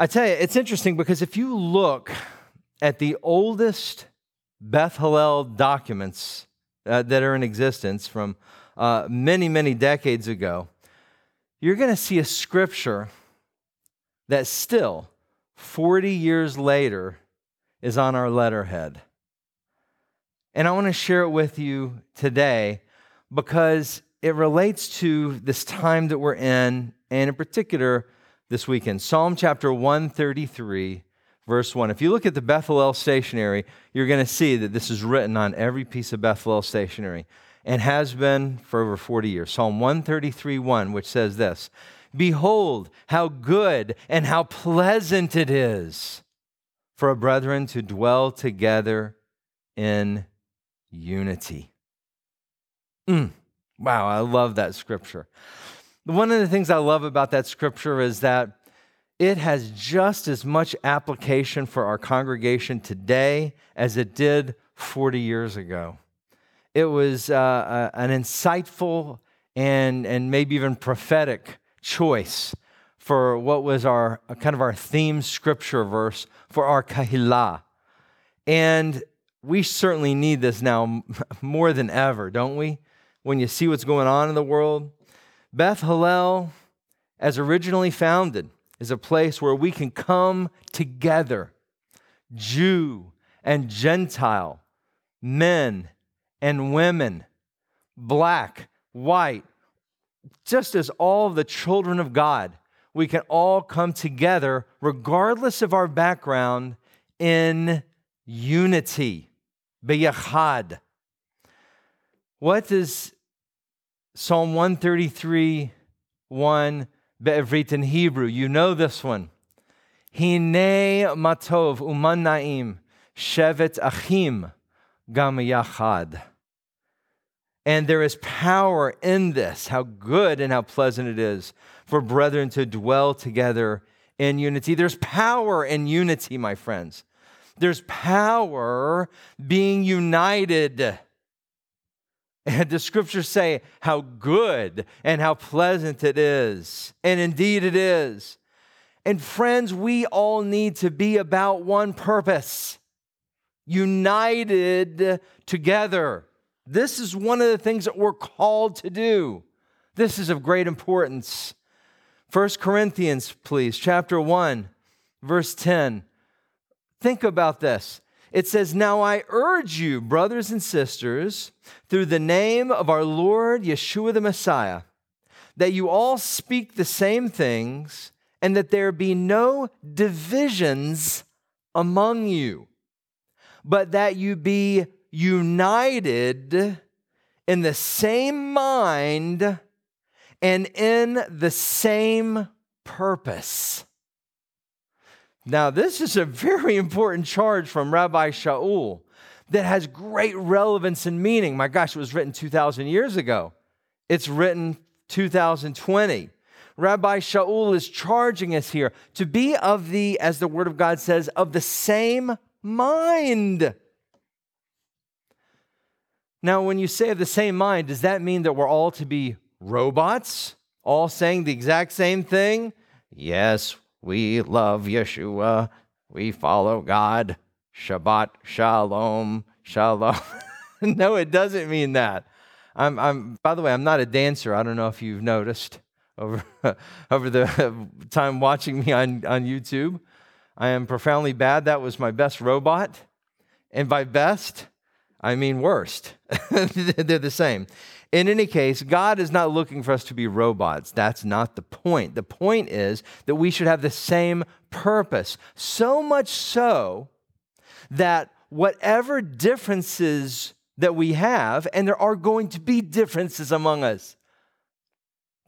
I tell you, it's interesting because if you look at the oldest Beth Hallel documents that are in existence from many, many decades ago, you're going to see a scripture that still, 40 years later, is on our letterhead. And I want to share it with you today because it relates to this time that we're in, and in particular, this weekend. Psalm chapter 133, verse 1. If you look at the Beth Hallel stationery, you're going to see that this is written on every piece of Beth Hallel stationery and has been for over 40 years. Psalm 133, 1, which says this: "Behold, how good and how pleasant it is for a brethren to dwell together in unity." Wow, I love that scripture. One of the things I love about that scripture is that it has just as much application for our congregation today as it did 40 years ago. It was an insightful and maybe even prophetic choice for what was our kind of our theme scripture verse for our kahilah. And we certainly need this now more than ever, don't we? When you see what's going on in the world. Beth Hallel, as originally founded, is a place where we can come together, Jew and Gentile, men and women, black, white, just as all the children of God, we can all come together, regardless of our background, in unity, be yachad. What does Psalm 133, 1, Be'evrit in Hebrew. You know this one. Hinei matov umanaim, shevet achim gamayachad. And there is power in this, how good and how pleasant it is for brethren to dwell together in unity. There's power in unity, my friends. There's power being united. And the scriptures say how good and how pleasant it is. And indeed it is. And friends, we all need to be about one purpose, united together. This is one of the things that we're called to do. This is of great importance. 1 Corinthians, please, chapter 1, verse 10. Think about this. It says, "Now I urge you, brothers and sisters, through the name of our Lord Yeshua the Messiah, that you all speak the same things and that there be no divisions among you, but that you be united in the same mind and in the same purpose." Now, this is a very important charge from Rabbi Shaul that has great relevance and meaning. My gosh, it was written 2,000 years ago. It's written 2020. Rabbi Shaul is charging us here to be of the, as the Word of God says, of the same mind. Now, when you say of the same mind, does that mean that we're all to be robots, all saying the exact same thing? Yes, we love Yeshua. We follow God. Shabbat shalom, shalom. No, it doesn't mean that. By the way, I'm not a dancer. I don't know if you've noticed over the time watching me on YouTube. I am profoundly bad. That was my best robot. And by best, I mean worst. They're the same. In any case, God is not looking for us to be robots. That's not the point. The point is that we should have the same purpose, so much so that whatever differences that we have, and there are going to be differences among us,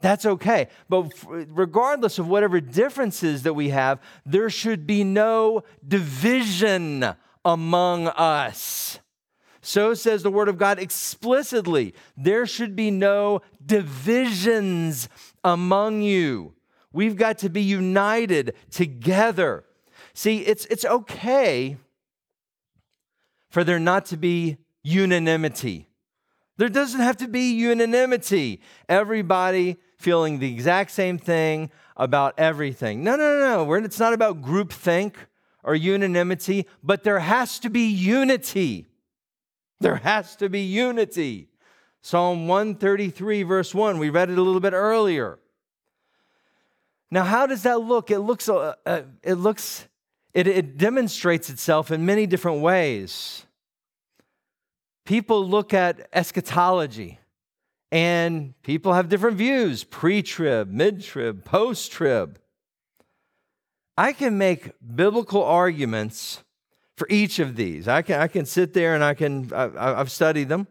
that's okay. But regardless of whatever differences that we have, there should be no division among us. So says the Word of God explicitly, there should be no divisions among you. We've got to be united together. See, it's okay for there not to be unanimity. There doesn't have to be unanimity. Everybody feeling the exact same thing about everything. No. It's not about groupthink or unanimity, but there has to be unity. There has to be unity. Psalm 133, verse 1. We read it a little bit earlier. Now, how does that look? It demonstrates itself in many different ways. People look at eschatology, and people have different views, pre-trib, mid-trib, post-trib. I can make biblical arguments for each of these. I can sit there and I've studied them.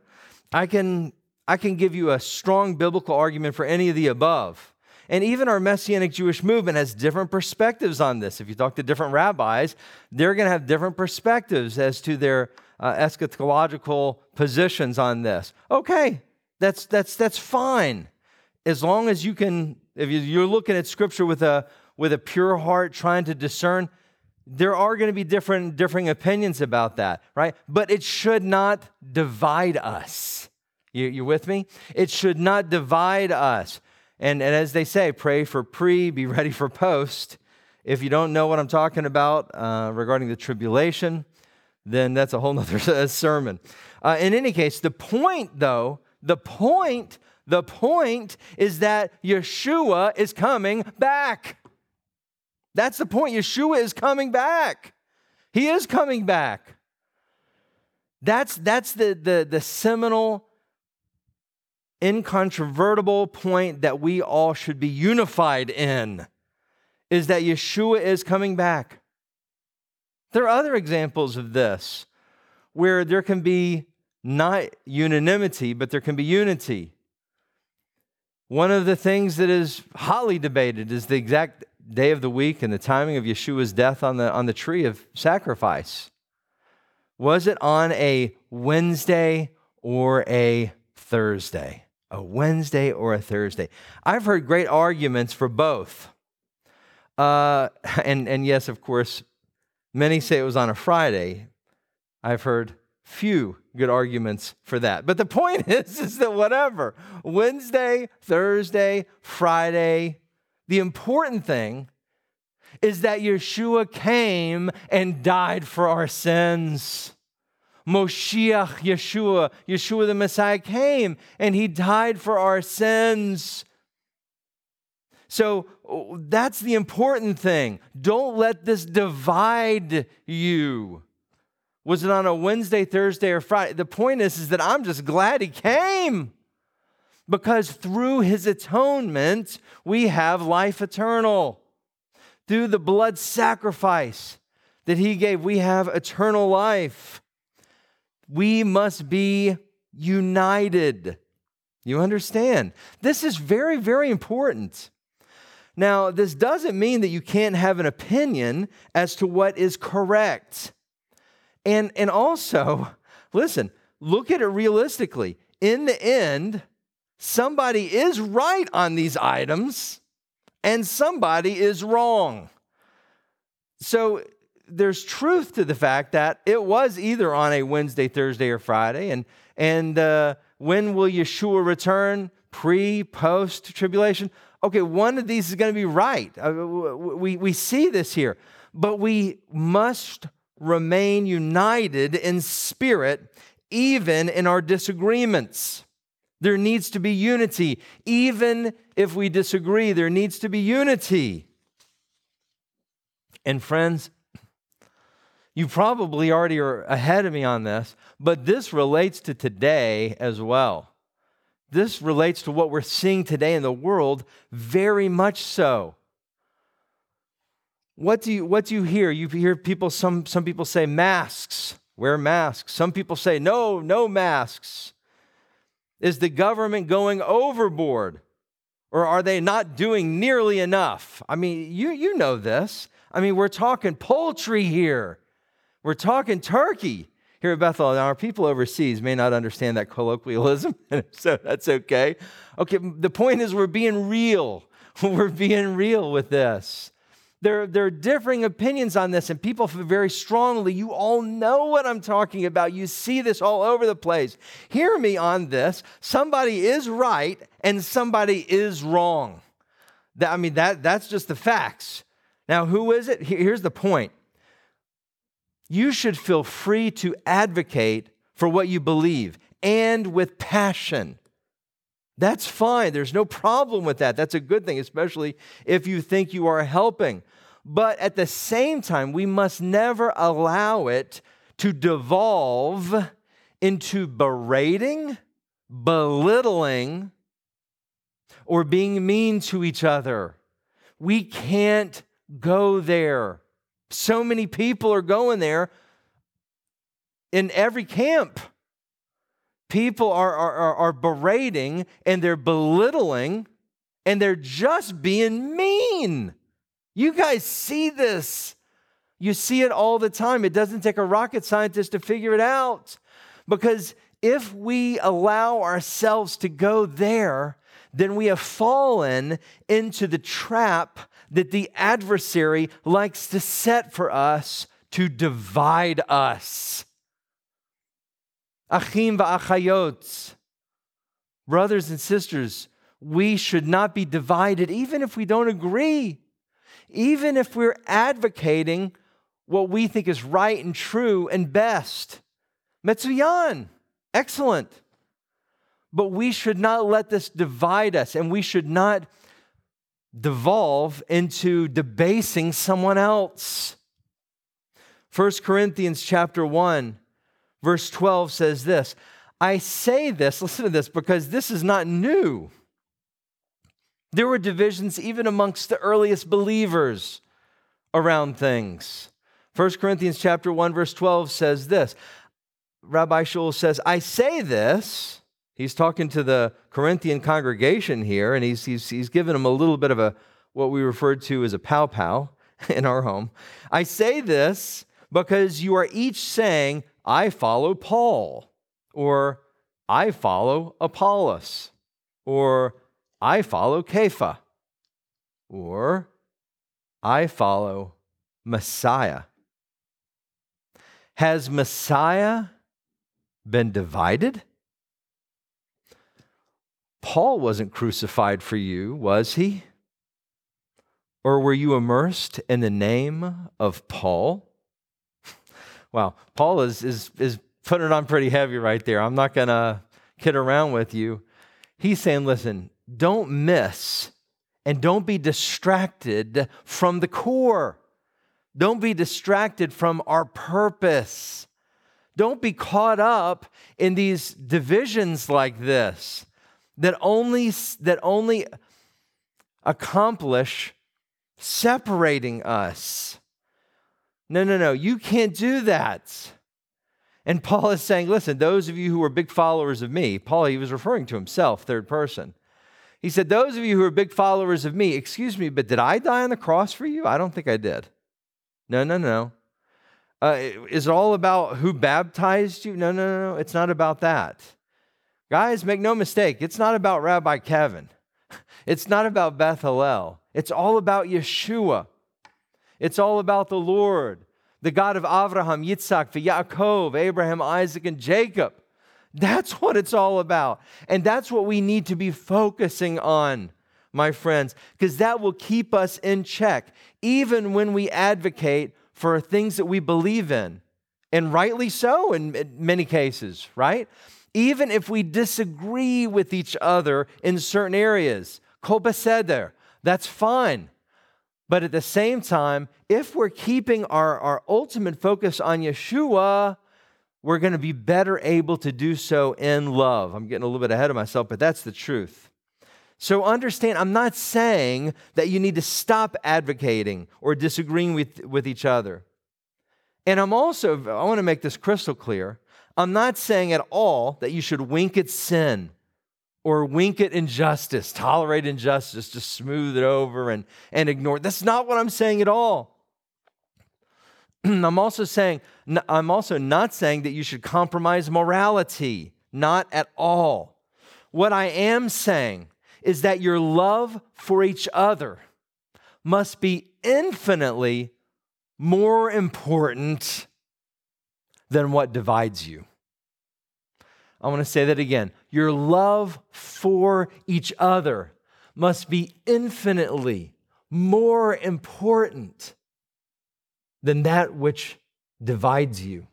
I can give you a strong biblical argument for any of the above. And even our Messianic Jewish movement has different perspectives on this. If you talk to different rabbis, they're going to have different perspectives as to their eschatological positions on this. Okay, that's fine, as long as you can. If you're looking at Scripture with a pure heart, trying to discern, there are going to be differing opinions about that, right? But it should not divide us. You with me? It should not divide us. And as they say, pray for pre, be ready for post. If you don't know what I'm talking about regarding the tribulation, then that's a whole nother sermon. In any case, the point is that Yeshua is coming back. That's the point. Yeshua is coming back. He is coming back. That's the seminal, incontrovertible point that we all should be unified in, is that Yeshua is coming back. There are other examples of this where there can be not unanimity, but there can be unity. One of the things that is hotly debated is the exact day of the week and the timing of Yeshua's death on the tree of sacrifice. Was it on a Wednesday or a Thursday? A Wednesday or a Thursday? I've heard great arguments for both. And yes, of course, many say it was on a Friday. I've heard few good arguments for that. But the point is that whatever, Wednesday, Thursday, Friday, the important thing is that Yeshua came and died for our sins. Moshiach Yeshua the Messiah came and he died for our sins. So that's the important thing. Don't let this divide you. Was it on a Wednesday, Thursday, or Friday? The point is that I'm just glad he came, because through his atonement, we have life eternal. Through the blood sacrifice that he gave, we have eternal life. We must be united. You understand? This is very, very important. Now, this doesn't mean that you can't have an opinion as to what is correct. And also, listen, look at it realistically. In the end, somebody is right on these items, and somebody is wrong. So there's truth to the fact that it was either on a Wednesday, Thursday, or Friday. And when will Yeshua return? Pre, post, tribulation? Okay, one of these is going to be right. We see this here. But we must remain united in spirit, even in our disagreements. There needs to be unity. Even if we disagree, there needs to be unity. And friends, You probably already are ahead of me on this, but this relates to today as well. This relates to what we're seeing today in the world very much so. What do you hear? You hear people, some people say masks, wear masks. Some people say no masks. Is the government going overboard? Or are they not doing nearly enough? I mean, you know this. I mean, we're talking poultry here. We're talking turkey here at Bethel. Now, our people overseas may not understand that colloquialism, so that's okay. Okay, the point is we're being real. We're being real with this. There are differing opinions on this, and people feel very strongly. You all know what I'm talking about. You see this all over the place. Hear me on this. Somebody is right, and somebody is wrong. That's just the facts. Now, who is it? Here's the point. You should feel free to advocate for what you believe, and with passion. That's fine. There's no problem with that. That's a good thing, especially if you think you are helping. But at the same time, we must never allow it to devolve into berating, belittling, or being mean to each other. We can't go there. So many people are going there in every camp. People are berating, and they're belittling, and they're just being mean. You guys see this. You see it all the time. It doesn't take a rocket scientist to figure it out. Because if we allow ourselves to go there, then we have fallen into the trap that the adversary likes to set for us to divide us. Achim va'achayot, brothers and sisters, we should not be divided, even if we don't agree, even if we're advocating what we think is right and true and best. Metsuyan, excellent. But we should not let this divide us, and we should not devolve into debasing someone else. 1 Corinthians chapter 1, Verse 12 says this, I say this, listen to this, because this is not new. There were divisions even amongst the earliest believers around things. 1 Corinthians chapter 1, verse 12 says this. Rabbi Shaul says, I say this. He's talking to the Corinthian congregation here, and he's given them a little bit of a what we refer to as a pow-pow in our home. I say this because you are each saying, I follow Paul, or I follow Apollos, or I follow Cepha, or I follow Messiah. Has Messiah been divided? Paul wasn't crucified for you, was he? Or were you immersed in the name of Paul? Wow, Paul is putting it on pretty heavy right there. I'm not going to kid around with you. He's saying, listen, don't miss and don't be distracted from the core. Don't be distracted from our purpose. Don't be caught up in these divisions like this that only accomplish separating us. No, you can't do that. And Paul is saying, listen, those of you who are big followers of me, Paul, he was referring to himself, third person. He said, those of you who are big followers of me, excuse me, but did I die on the cross for you? I don't think I did. No. Is it all about who baptized you? No, it's not about that. Guys, make no mistake, it's not about Rabbi Kevin. It's not about Beth Hallel. It's all about Yeshua. It's all about the Lord, the God of Abraham, Yitzhak, Yaakov, Abraham, Isaac, and Jacob. That's what it's all about. And that's what we need to be focusing on, my friends, because that will keep us in check, even when we advocate for things that we believe in, and rightly so in many cases, right? Even if we disagree with each other in certain areas, Kol beseder, that's fine. But at the same time, if we're keeping our ultimate focus on Yeshua, we're going to be better able to do so in love. I'm getting a little bit ahead of myself, but that's the truth. So understand, I'm not saying that you need to stop advocating or disagreeing with each other. And I want to make this crystal clear, I'm not saying at all that you should wink at sin or wink at injustice, tolerate injustice, just smooth it over and ignore it. That's not what I'm saying at all. I'm also not saying that you should compromise morality, not at all. What I am saying is that your love for each other must be infinitely more important than what divides you. I want to say that again. Your love for each other must be infinitely more important than that which divides you.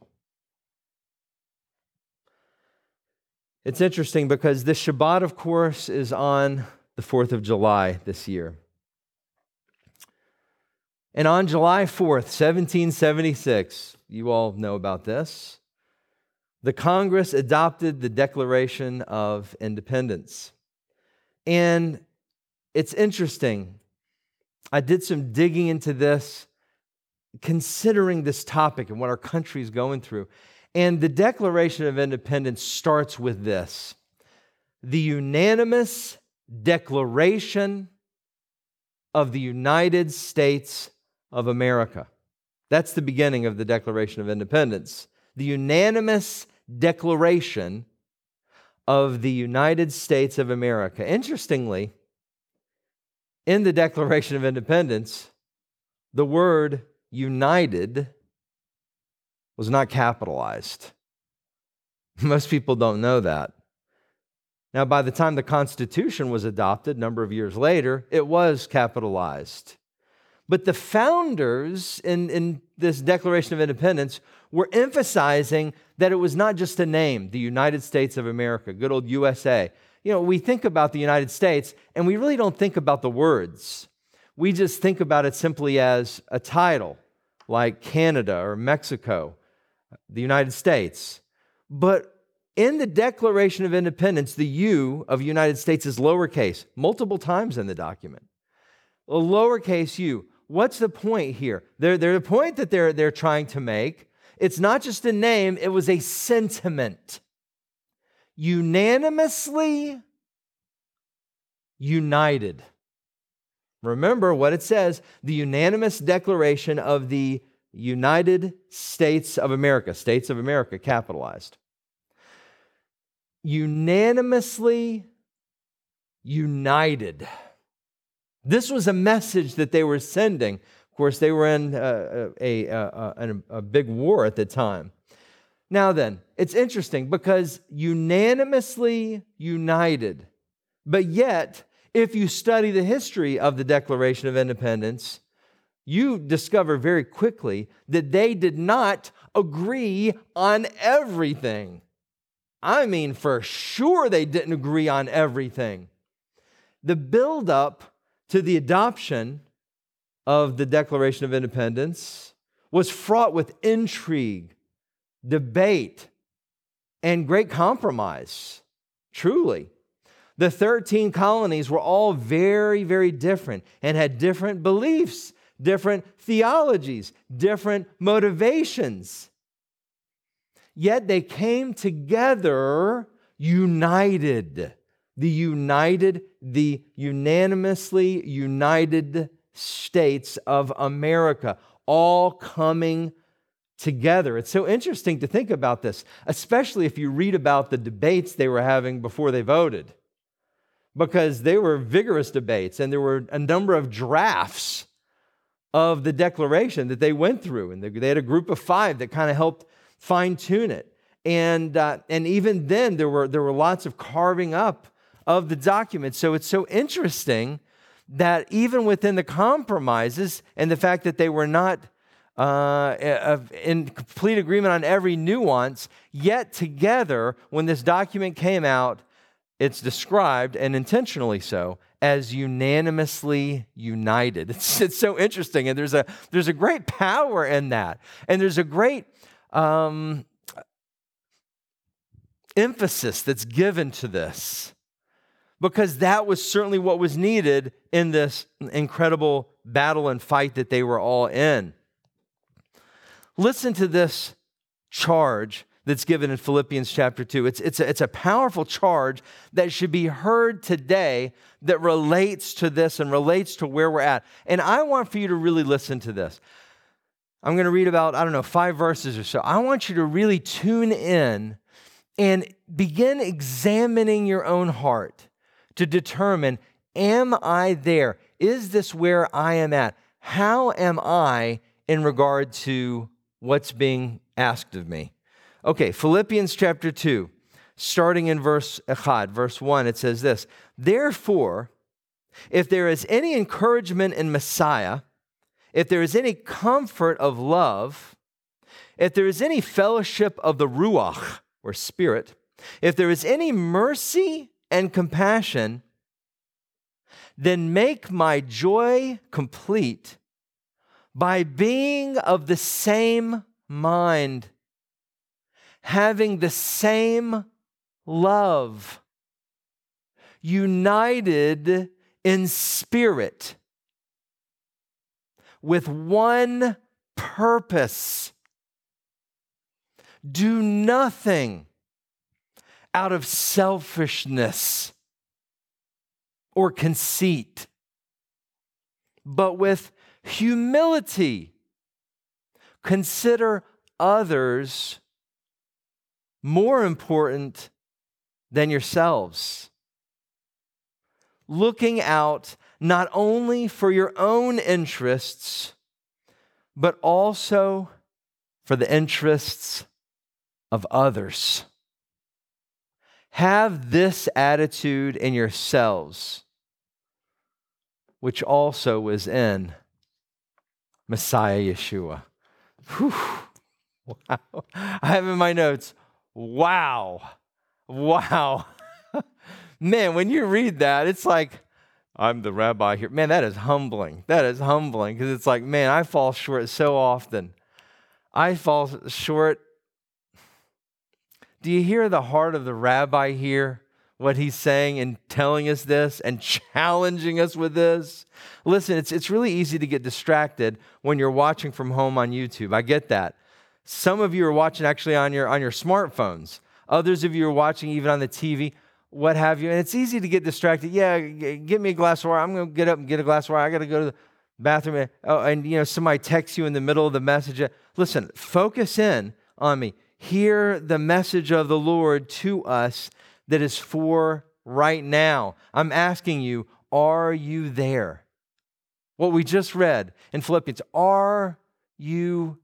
It's interesting because this Shabbat, of course, is on the 4th of July this year. And on July 4th, 1776, you all know about this, the Congress adopted the Declaration of Independence. And it's interesting. I did some digging into this, considering this topic and what our country is going through. And the Declaration of Independence starts with this: the unanimous declaration of the United States of America. That's the beginning of the Declaration of Independence. The unanimous declaration of the United States of America. Interestingly, in the Declaration of Independence, the word united was not capitalized. Most people don't know that. Now, by the time the Constitution was adopted, a number of years later, it was capitalized. But the founders in this Declaration of Independence were emphasizing that it was not just a name, the United States of America, good old USA. You know, we think about the United States, and we really don't think about the words. We just think about it simply as a title, like Canada or Mexico, the United States. But in the Declaration of Independence, the U of United States is lowercase, multiple times in the document. A lowercase u. What's the point here? The point that they're trying to make, it's not just a name, it was a sentiment. Unanimously united. Remember what it says, the unanimous declaration of the United States of America, capitalized. Unanimously united. This was a message that they were sending. Of course, they were in a big war at the time. Now then, it's interesting because unanimously united, but yet, if you study the history of the Declaration of Independence, you discover very quickly that they did not agree on everything. I mean, for sure they didn't agree on everything. The buildup to the adoption of the Declaration of Independence was fraught with intrigue, debate, and great compromise, truly. The 13 colonies were all very, very different and had different beliefs, different theologies, different motivations. Yet they came together united, the unanimously united States of America, all coming together. It's so interesting to think about this, especially if you read about the debates they were having before they voted, because they were vigorous debates and there were a number of drafts of the declaration that they went through. And they had a group of 5 that kind of helped fine tune it. And even then there were lots of carving up of the document. So it's so interesting that even within the compromises and the fact that they were not in complete agreement on every nuance, yet together when this document came out, it's described, and intentionally so, as unanimously united. It's so interesting, and there's a great power in that, and there's a great emphasis that's given to this, because that was certainly what was needed in this incredible battle and fight that they were all in. Listen to this charge that's given in Philippians chapter 2. It's a powerful charge that should be heard today that relates to this and relates to where we're at. And I want for you to really listen to this. I'm going to read about, 5 verses or so. I want you to really tune in and begin examining your own heart to determine, am I there? Is this where I am at? How am I in regard to what's being asked of me? Okay, Philippians chapter 2, starting in verse 1, it says this: therefore, if there is any encouragement in Messiah, if there is any comfort of love, if there is any fellowship of the ruach, or spirit, if there is any mercy and compassion, then make my joy complete by being of the same mind, having the same love, united in spirit, with one purpose. Do nothing out of selfishness or conceit, but with humility, consider others more important than yourselves, looking out not only for your own interests, but also for the interests of others. Have this attitude in yourselves, which also was in Messiah Yeshua. Whew. Wow. I have in my notes, Wow. Man, when you read that, it's like, I'm the rabbi here. Man, that is humbling. That is humbling, because it's like, man, I fall short so often. I fall short. Do you hear the heart of the rabbi here? What he's saying and telling us this and challenging us with this. Listen, it's really easy to get distracted when you're watching from home on YouTube. I get that. Some of you are watching actually on your smartphones. Others of you are watching even on the TV, what have you. And it's easy to get distracted. Yeah, get me a glass of water. I'm going to get up and get a glass of water. I got to go to the bathroom. Oh, and somebody texts you in the middle of the message. Listen, focus in on me. Hear the message of the Lord to us that is for right now. I'm asking you, are you there? What we just read in Philippians, are you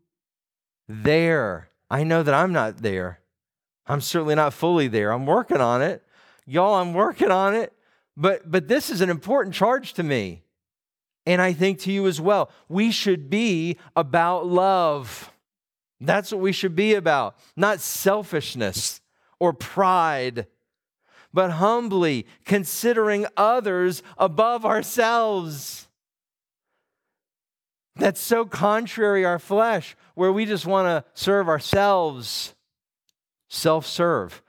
there? I know that I'm not there. I'm certainly not fully there. I'm working on it. Y'all, I'm working on it. But this is an important charge to me. And I think to you as well. We should be about love. That's what we should be about. Not selfishness or pride, but humbly considering others above ourselves. That's so contrary our flesh, where we just want to serve ourselves, self-serve.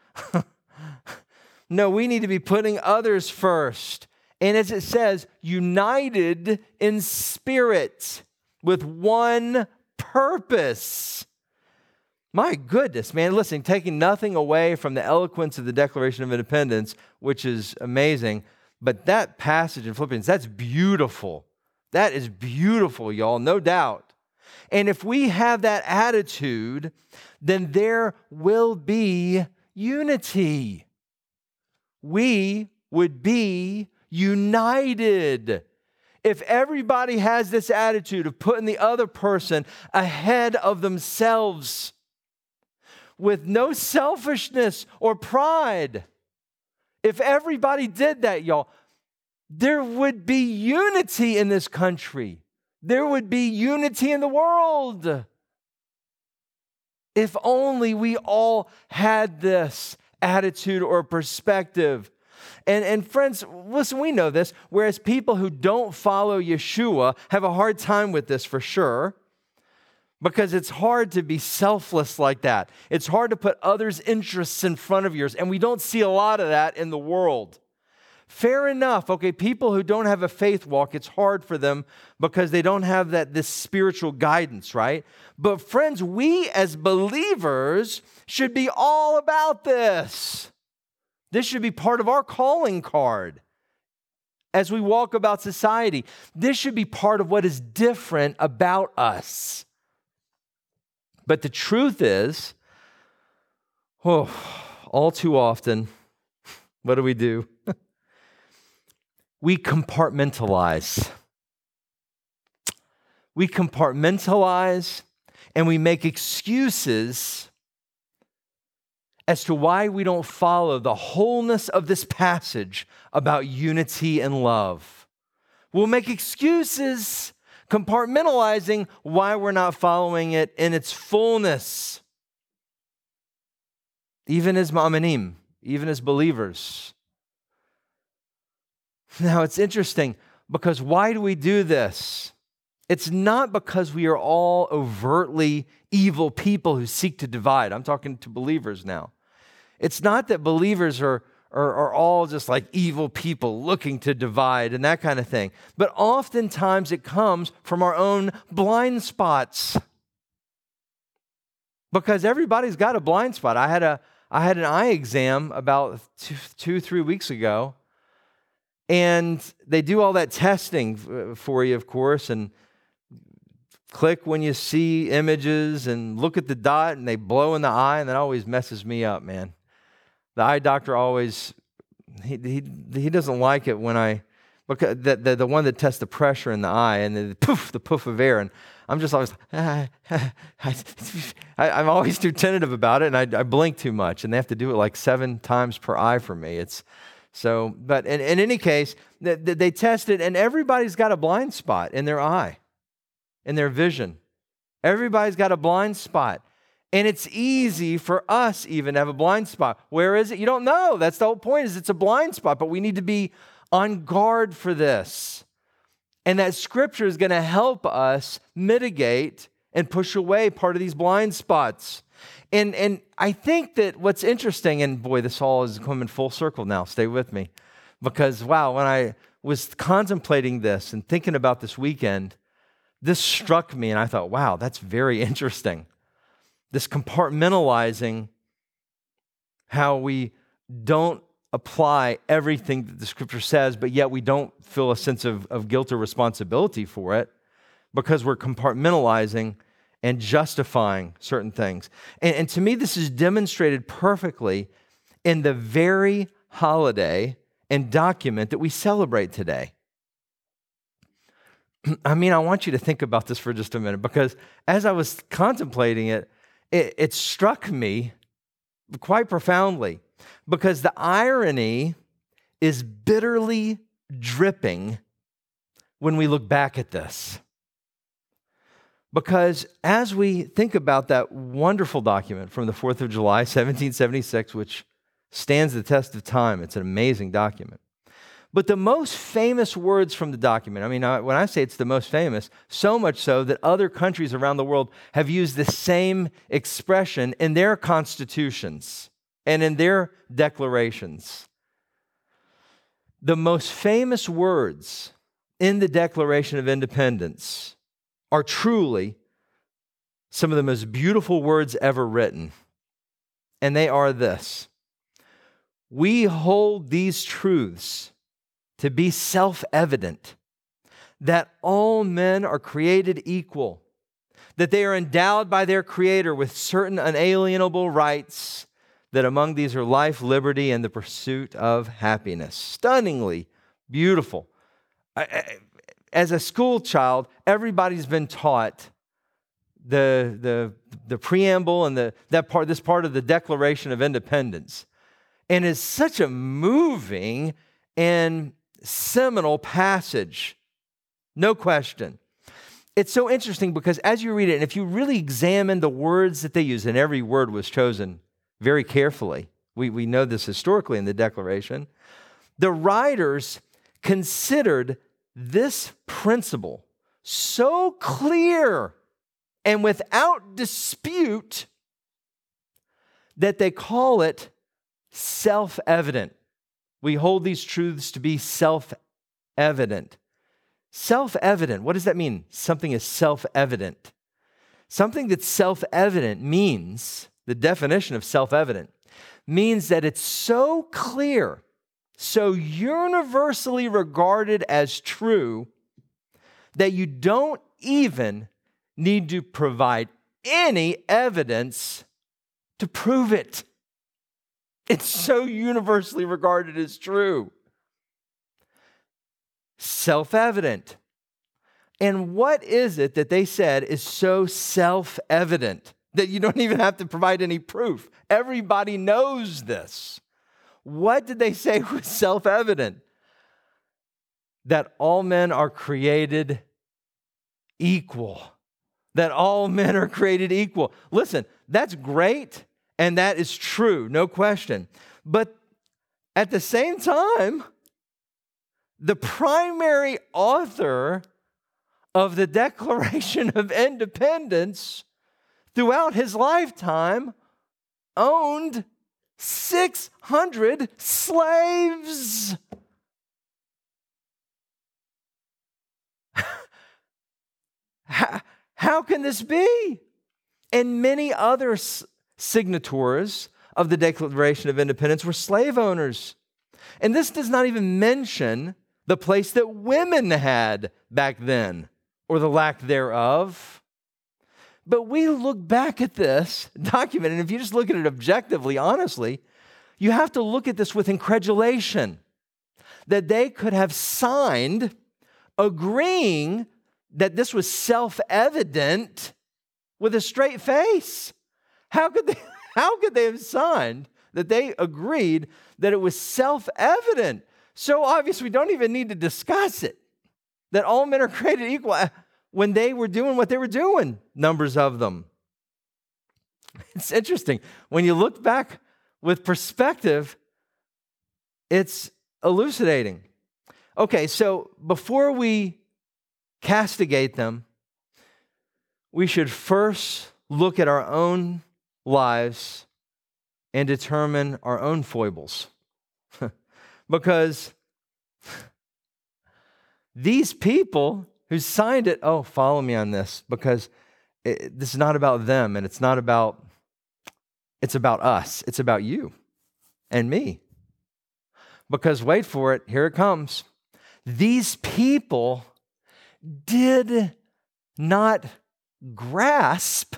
No, we need to be putting others first. And as it says, united in spirit with one purpose. My goodness, man, listen, taking nothing away from the eloquence of the Declaration of Independence, which is amazing, but that passage in Philippians, that's beautiful. That is beautiful, y'all, no doubt. And if we have that attitude, then there will be unity. We would be united. If everybody has this attitude of putting the other person ahead of themselves, with no selfishness or pride. If everybody did that, y'all, there would be unity in this country. There would be unity in the world. If only we all had this attitude or perspective. And friends, listen, we know this, whereas people who don't follow Yeshua have a hard time with this for sure, because it's hard to be selfless like that. It's hard to put others' interests in front of yours, and we don't see a lot of that in the world. Fair enough, okay, people who don't have a faith walk, it's hard for them because they don't have this spiritual guidance, right? But friends, we as believers should be all about this. This should be part of our calling card as we walk about society. This should be part of what is different about us. But the truth is, all too often, what do? We compartmentalize. We compartmentalize and we make excuses as to why we don't follow the wholeness of this passage about unity and love. We'll make excuses compartmentalizing why we're not following it in its fullness. Even as ma'amanim, even as believers. Now, it's interesting because why do we do this? It's not because we are all overtly evil people who seek to divide. I'm talking to believers now. It's not that believers are all just like evil people looking to divide and that kind of thing. But oftentimes it comes from our own blind spots because everybody's got a blind spot. I had an eye exam about two, 3 weeks ago. And they do all that testing for you, of course, and click when you see images and look at the dot and they blow in the eye, and that always messes me up, man. The eye doctor always, he doesn't like it when because the one that tests the pressure in the eye and the poof of air, and I'm just always, I'm always too tentative about it, and I blink too much, and they have to do it like 7 times per eye for me. So, but in any case, they tested, and everybody's got a blind spot in their eye, in their vision. Everybody's got a blind spot. And it's easy for us even to have a blind spot. Where is it? You don't know. That's the whole point, is it's a blind spot, but we need to be on guard for this. And that scripture is going to help us mitigate and push away part of these blind spots. And I think that what's interesting, and boy, this all is coming full circle now. Stay with me. Because, wow, when I was contemplating this and thinking about this weekend, this struck me, and I thought, wow, that's very interesting. This compartmentalizing, how we don't apply everything that the Scripture says, but yet we don't feel a sense of guilt or responsibility for it because we're compartmentalizing and justifying certain things. And to me, this is demonstrated perfectly in the very holiday and document that we celebrate today. I mean, I want you to think about this for just a minute, because as I was contemplating it struck me quite profoundly, because the irony is bitterly dripping when we look back at this. Because as we think about that wonderful document from the 4th of July, 1776, which stands the test of time, it's an amazing document. But the most famous words from the document, I mean, when I say it's the most famous, so much so that other countries around the world have used the same expression in their constitutions and in their declarations. The most famous words in the Declaration of Independence are truly some of the most beautiful words ever written. And they are this: we hold these truths to be self-evident, that all men are created equal, that they are endowed by their Creator with certain unalienable rights, that among these are life, liberty, and the pursuit of happiness. Stunningly beautiful. As a school child, everybody's been taught the preamble and this part of the Declaration of Independence. And it's such a moving and seminal passage, no question. It's so interesting because as you read it, and if you really examine the words that they use, and every word was chosen very carefully. We know this historically in the Declaration. The writers considered this principle so clear and without dispute that they call it self-evident. We hold these truths to be self-evident. Self-evident, what does that mean? Something is self-evident. Something that's self-evident means, the definition of self-evident, means that it's so clear, so universally regarded as true, that you don't even need to provide any evidence to prove it. It's so universally regarded as true. Self-evident. And what is it that they said is so self-evident that you don't even have to provide any proof? Everybody knows this. What did they say was self-evident? That all men are created equal. That all men are created equal. Listen, that's great, and that is true, no question. But at the same time, the primary author of the Declaration of Independence throughout his lifetime owned 600 slaves. How can this be? And many other signatories of the Declaration of Independence were slave owners. And this does not even mention the place that women had back then, or the lack thereof. But we look back at this document, and if you just look at it objectively, honestly, you have to look at this with incredulation, that they could have signed agreeing that this was self-evident with a straight face. How could they have signed that they agreed that it was self-evident? So obvious, we don't even need to discuss it, that all men are created equal when they were doing what they were doing, numbers of them. It's interesting. When you look back with perspective, it's elucidating. Okay, so before we castigate them, we should first look at our own lives and determine our own foibles. Because these people who signed it, oh, follow me on this, because this is not about them, and it's about us. It's about you and me. Because wait for it, here it comes. These people did not grasp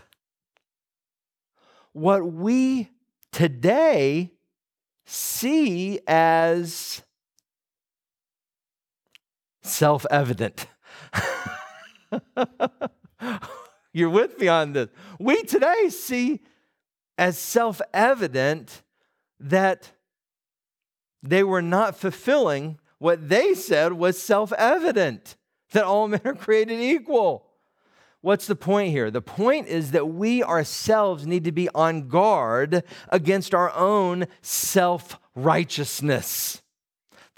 what we today see as self-evident. You're with me on this. We today see as self-evident that they were not fulfilling what they said was self-evident, that all men are created equal. What's the point here? The point is that we ourselves need to be on guard against our own self-righteousness,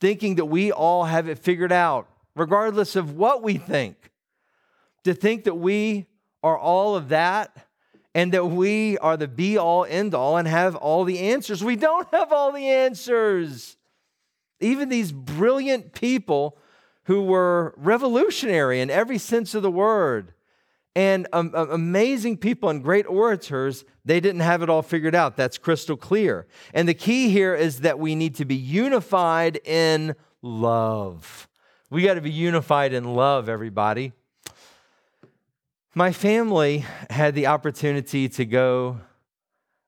thinking that we all have it figured out, regardless of what we think. To think that we are all of that and that we are the be-all, end-all and have all the answers. We don't have all the answers. Even these brilliant people who were revolutionary in every sense of the word, and amazing people and great orators, they didn't have it all figured out. That's crystal clear. And the key here is that we need to be unified in love. We got to be unified in love, everybody. My family had the opportunity to go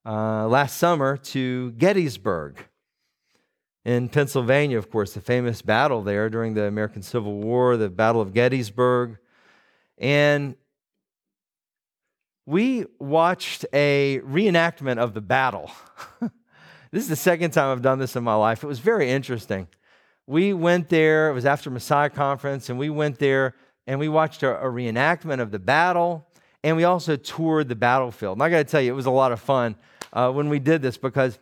last summer to Gettysburg in Pennsylvania, of course, the famous battle there during the American Civil War, the Battle of Gettysburg. And we watched a reenactment of the battle. This is the second time I've done this in my life. It was very interesting. We went there, it was after Messiah Conference, and we went there and we watched a reenactment of the battle, and we also toured the battlefield. And I gotta tell you, it was a lot of fun when we did this, because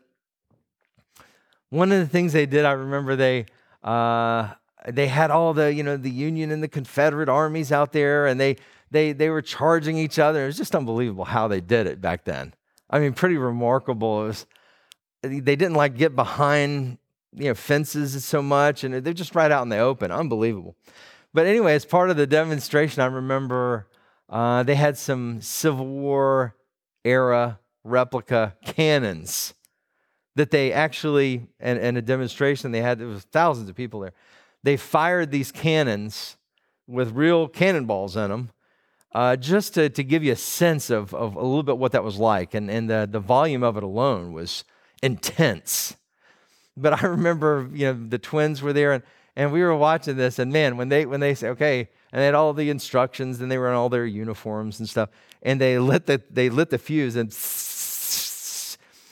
one of the things they did, I remember they They had all the, the Union and the Confederate armies out there, and they were charging each other. It was just unbelievable how they did it back then. I mean, pretty remarkable. It was, they didn't like get behind, fences so much, and they're just right out in the open. Unbelievable. But anyway, as part of the demonstration, I remember they had some Civil War era replica cannons that they actually, and a demonstration they had, there was thousands of people there. They fired these cannons with real cannonballs in them, just to give you a sense of a little bit what that was like. And the volume of it alone was intense. But I remember, the twins were there, and we were watching this, and man, when they say, okay, and they had all the instructions, and they were in all their uniforms and stuff, and they lit the fuse,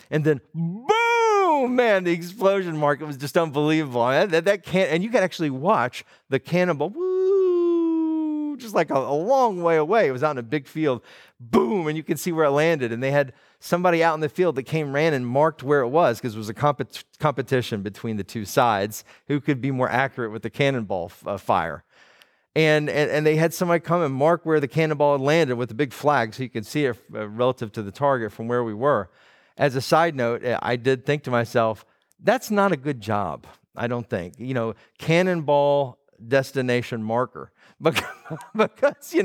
and then boom, man, the explosion, Mark, it was just unbelievable. That can't, and you could actually watch the cannonball, woo, just like a long way away. It was out in a big field, boom, and you could see where it landed, and they had somebody out in the field that ran and marked where it was, because it was a competition between the two sides who could be more accurate with the cannonball fire. And they had somebody come and mark where the cannonball had landed with a big flag so you could see it relative to the target from where we were. As a side note, I did think to myself, that's not a good job, I don't think. Cannonball destination marker. Because,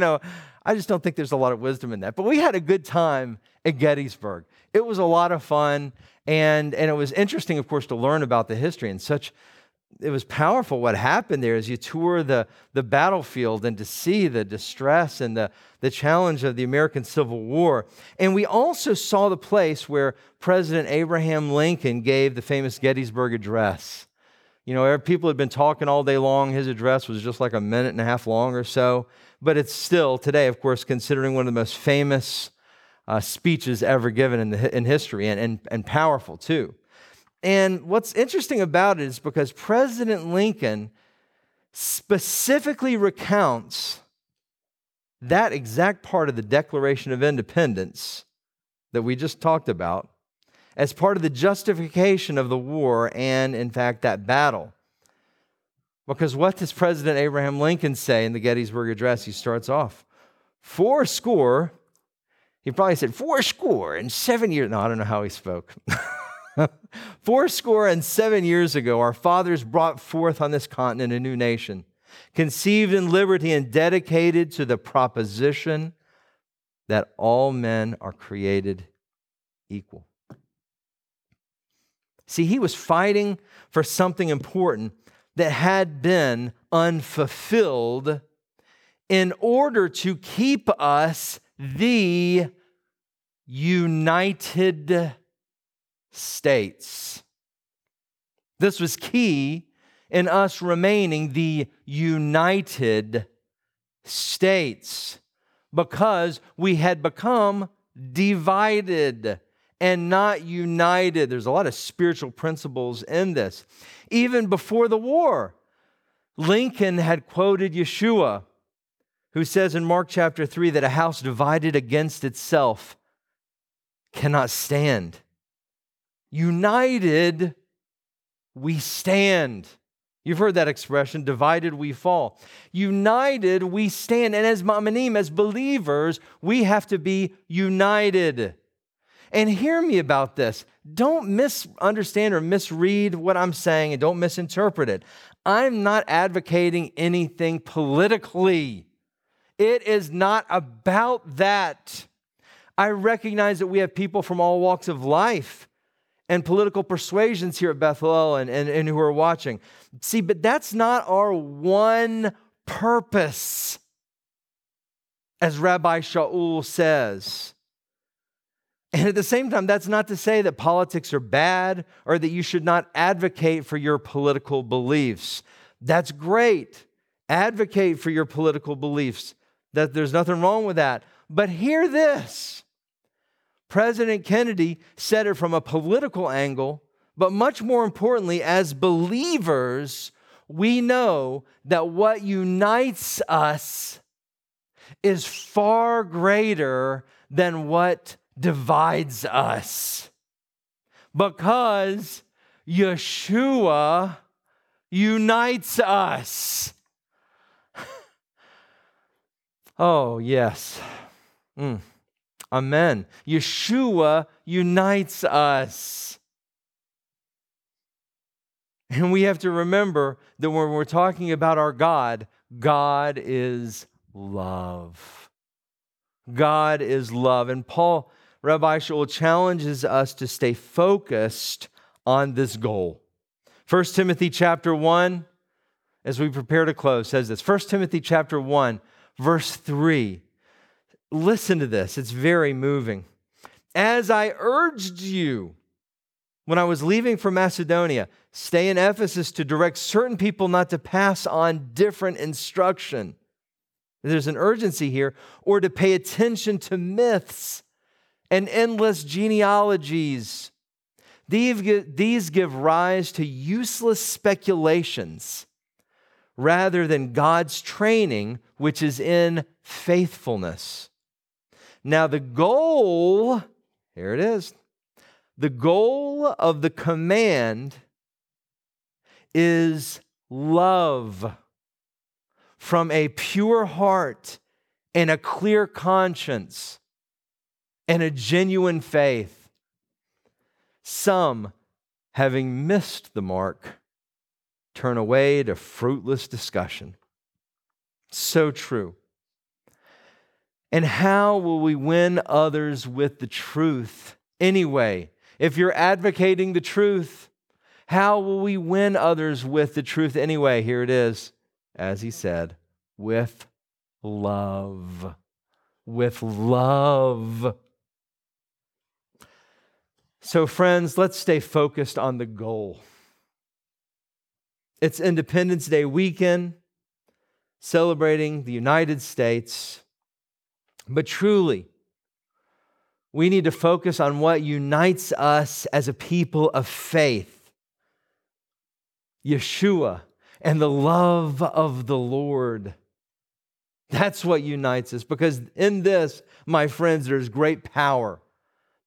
I just don't think there's a lot of wisdom in that. But we had a good time at Gettysburg. It was a lot of fun, and it was interesting, of course, to learn about the history and such. It was powerful what happened there as you tour the battlefield and to see the distress and the challenge of the American Civil War. And we also saw the place where President Abraham Lincoln gave the famous Gettysburg Address. People had been talking all day long. His address was just like a minute and a half long or so. But it's still today, of course, considering one of the most famous speeches ever given in history, and powerful too. And what's interesting about it is because President Lincoln specifically recounts that exact part of the Declaration of Independence that we just talked about as part of the justification of the war and, in fact, that battle. Because what does President Abraham Lincoln say in the Gettysburg Address? He starts off, he probably said, 4 score and 7 years. No, I don't know how he spoke. 4 score and 7 years ago, our fathers brought forth on this continent a new nation, conceived in liberty and dedicated to the proposition that all men are created equal. See, he was fighting for something important that had been unfulfilled in order to keep us the United States. This was key in us remaining the United States because we had become divided and not united. There's a lot of spiritual principles in this. Even before the war, Lincoln had quoted Yeshua, who says in Mark chapter 3 that a house divided against itself cannot stand. United, we stand. You've heard that expression, divided we fall. United, we stand. And as ma'amanim, as believers, we have to be united. And hear me about this. Don't misunderstand or misread what I'm saying, and don't misinterpret it. I'm not advocating anything politically. It is not about that. I recognize that we have people from all walks of life and political persuasions here at Beth Hallel and who are watching. See, but that's not our one purpose, as Rabbi Shaul says. And at the same time, that's not to say that politics are bad or that you should not advocate for your political beliefs. That's great. Advocate for your political beliefs. That there's nothing wrong with that. But hear this. President Kennedy said it from a political angle, but much more importantly, as believers, we know that what unites us is far greater than what divides us, because Yeshua unites us. Oh, yes. Amen. Yeshua unites us. And we have to remember that when we're talking about our God, God is love. God is love. And Paul, Rabbi Shaul, challenges us to stay focused on this goal. 1 Timothy chapter 1, as we prepare to close, says this. 1 Timothy chapter 1, verse 3. Listen to this. It's very moving. As I urged you, when I was leaving for Macedonia, stay in Ephesus to direct certain people not to pass on different instruction. There's an urgency here, or to pay attention to myths and endless genealogies. These give rise to useless speculations rather than God's training, which is in faithfulness. Now the goal, here it is, the goal of the command is love from a pure heart and a clear conscience and a genuine faith. Some, having missed the mark, turn away to fruitless discussion. So true. And how will we win others with the truth anyway? If you're advocating the truth, how will we win others with the truth anyway? Here it is, as he said, with love. With love. So friends, let's stay focused on the goal. It's Independence Day weekend, celebrating the United States. But truly, we need to focus on what unites us as a people of faith. Yeshua and the love of the Lord. That's what unites us, because in this, my friends, there's great power.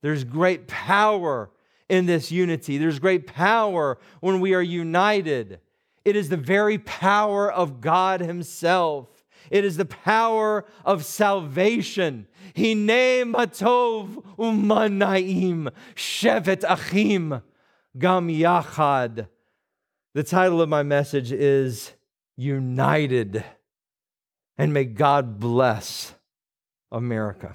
There's great power in this unity. There's great power when we are united. It is the very power of God Himself. It is the power of salvation. Hinei matov umanaim, shevet achim gamayachad. The title of my message is United, and may God bless America.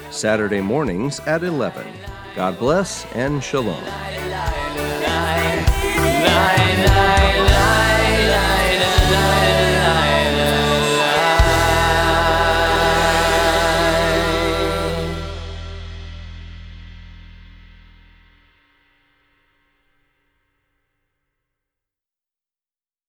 Saturday mornings at 11. God bless and shalom.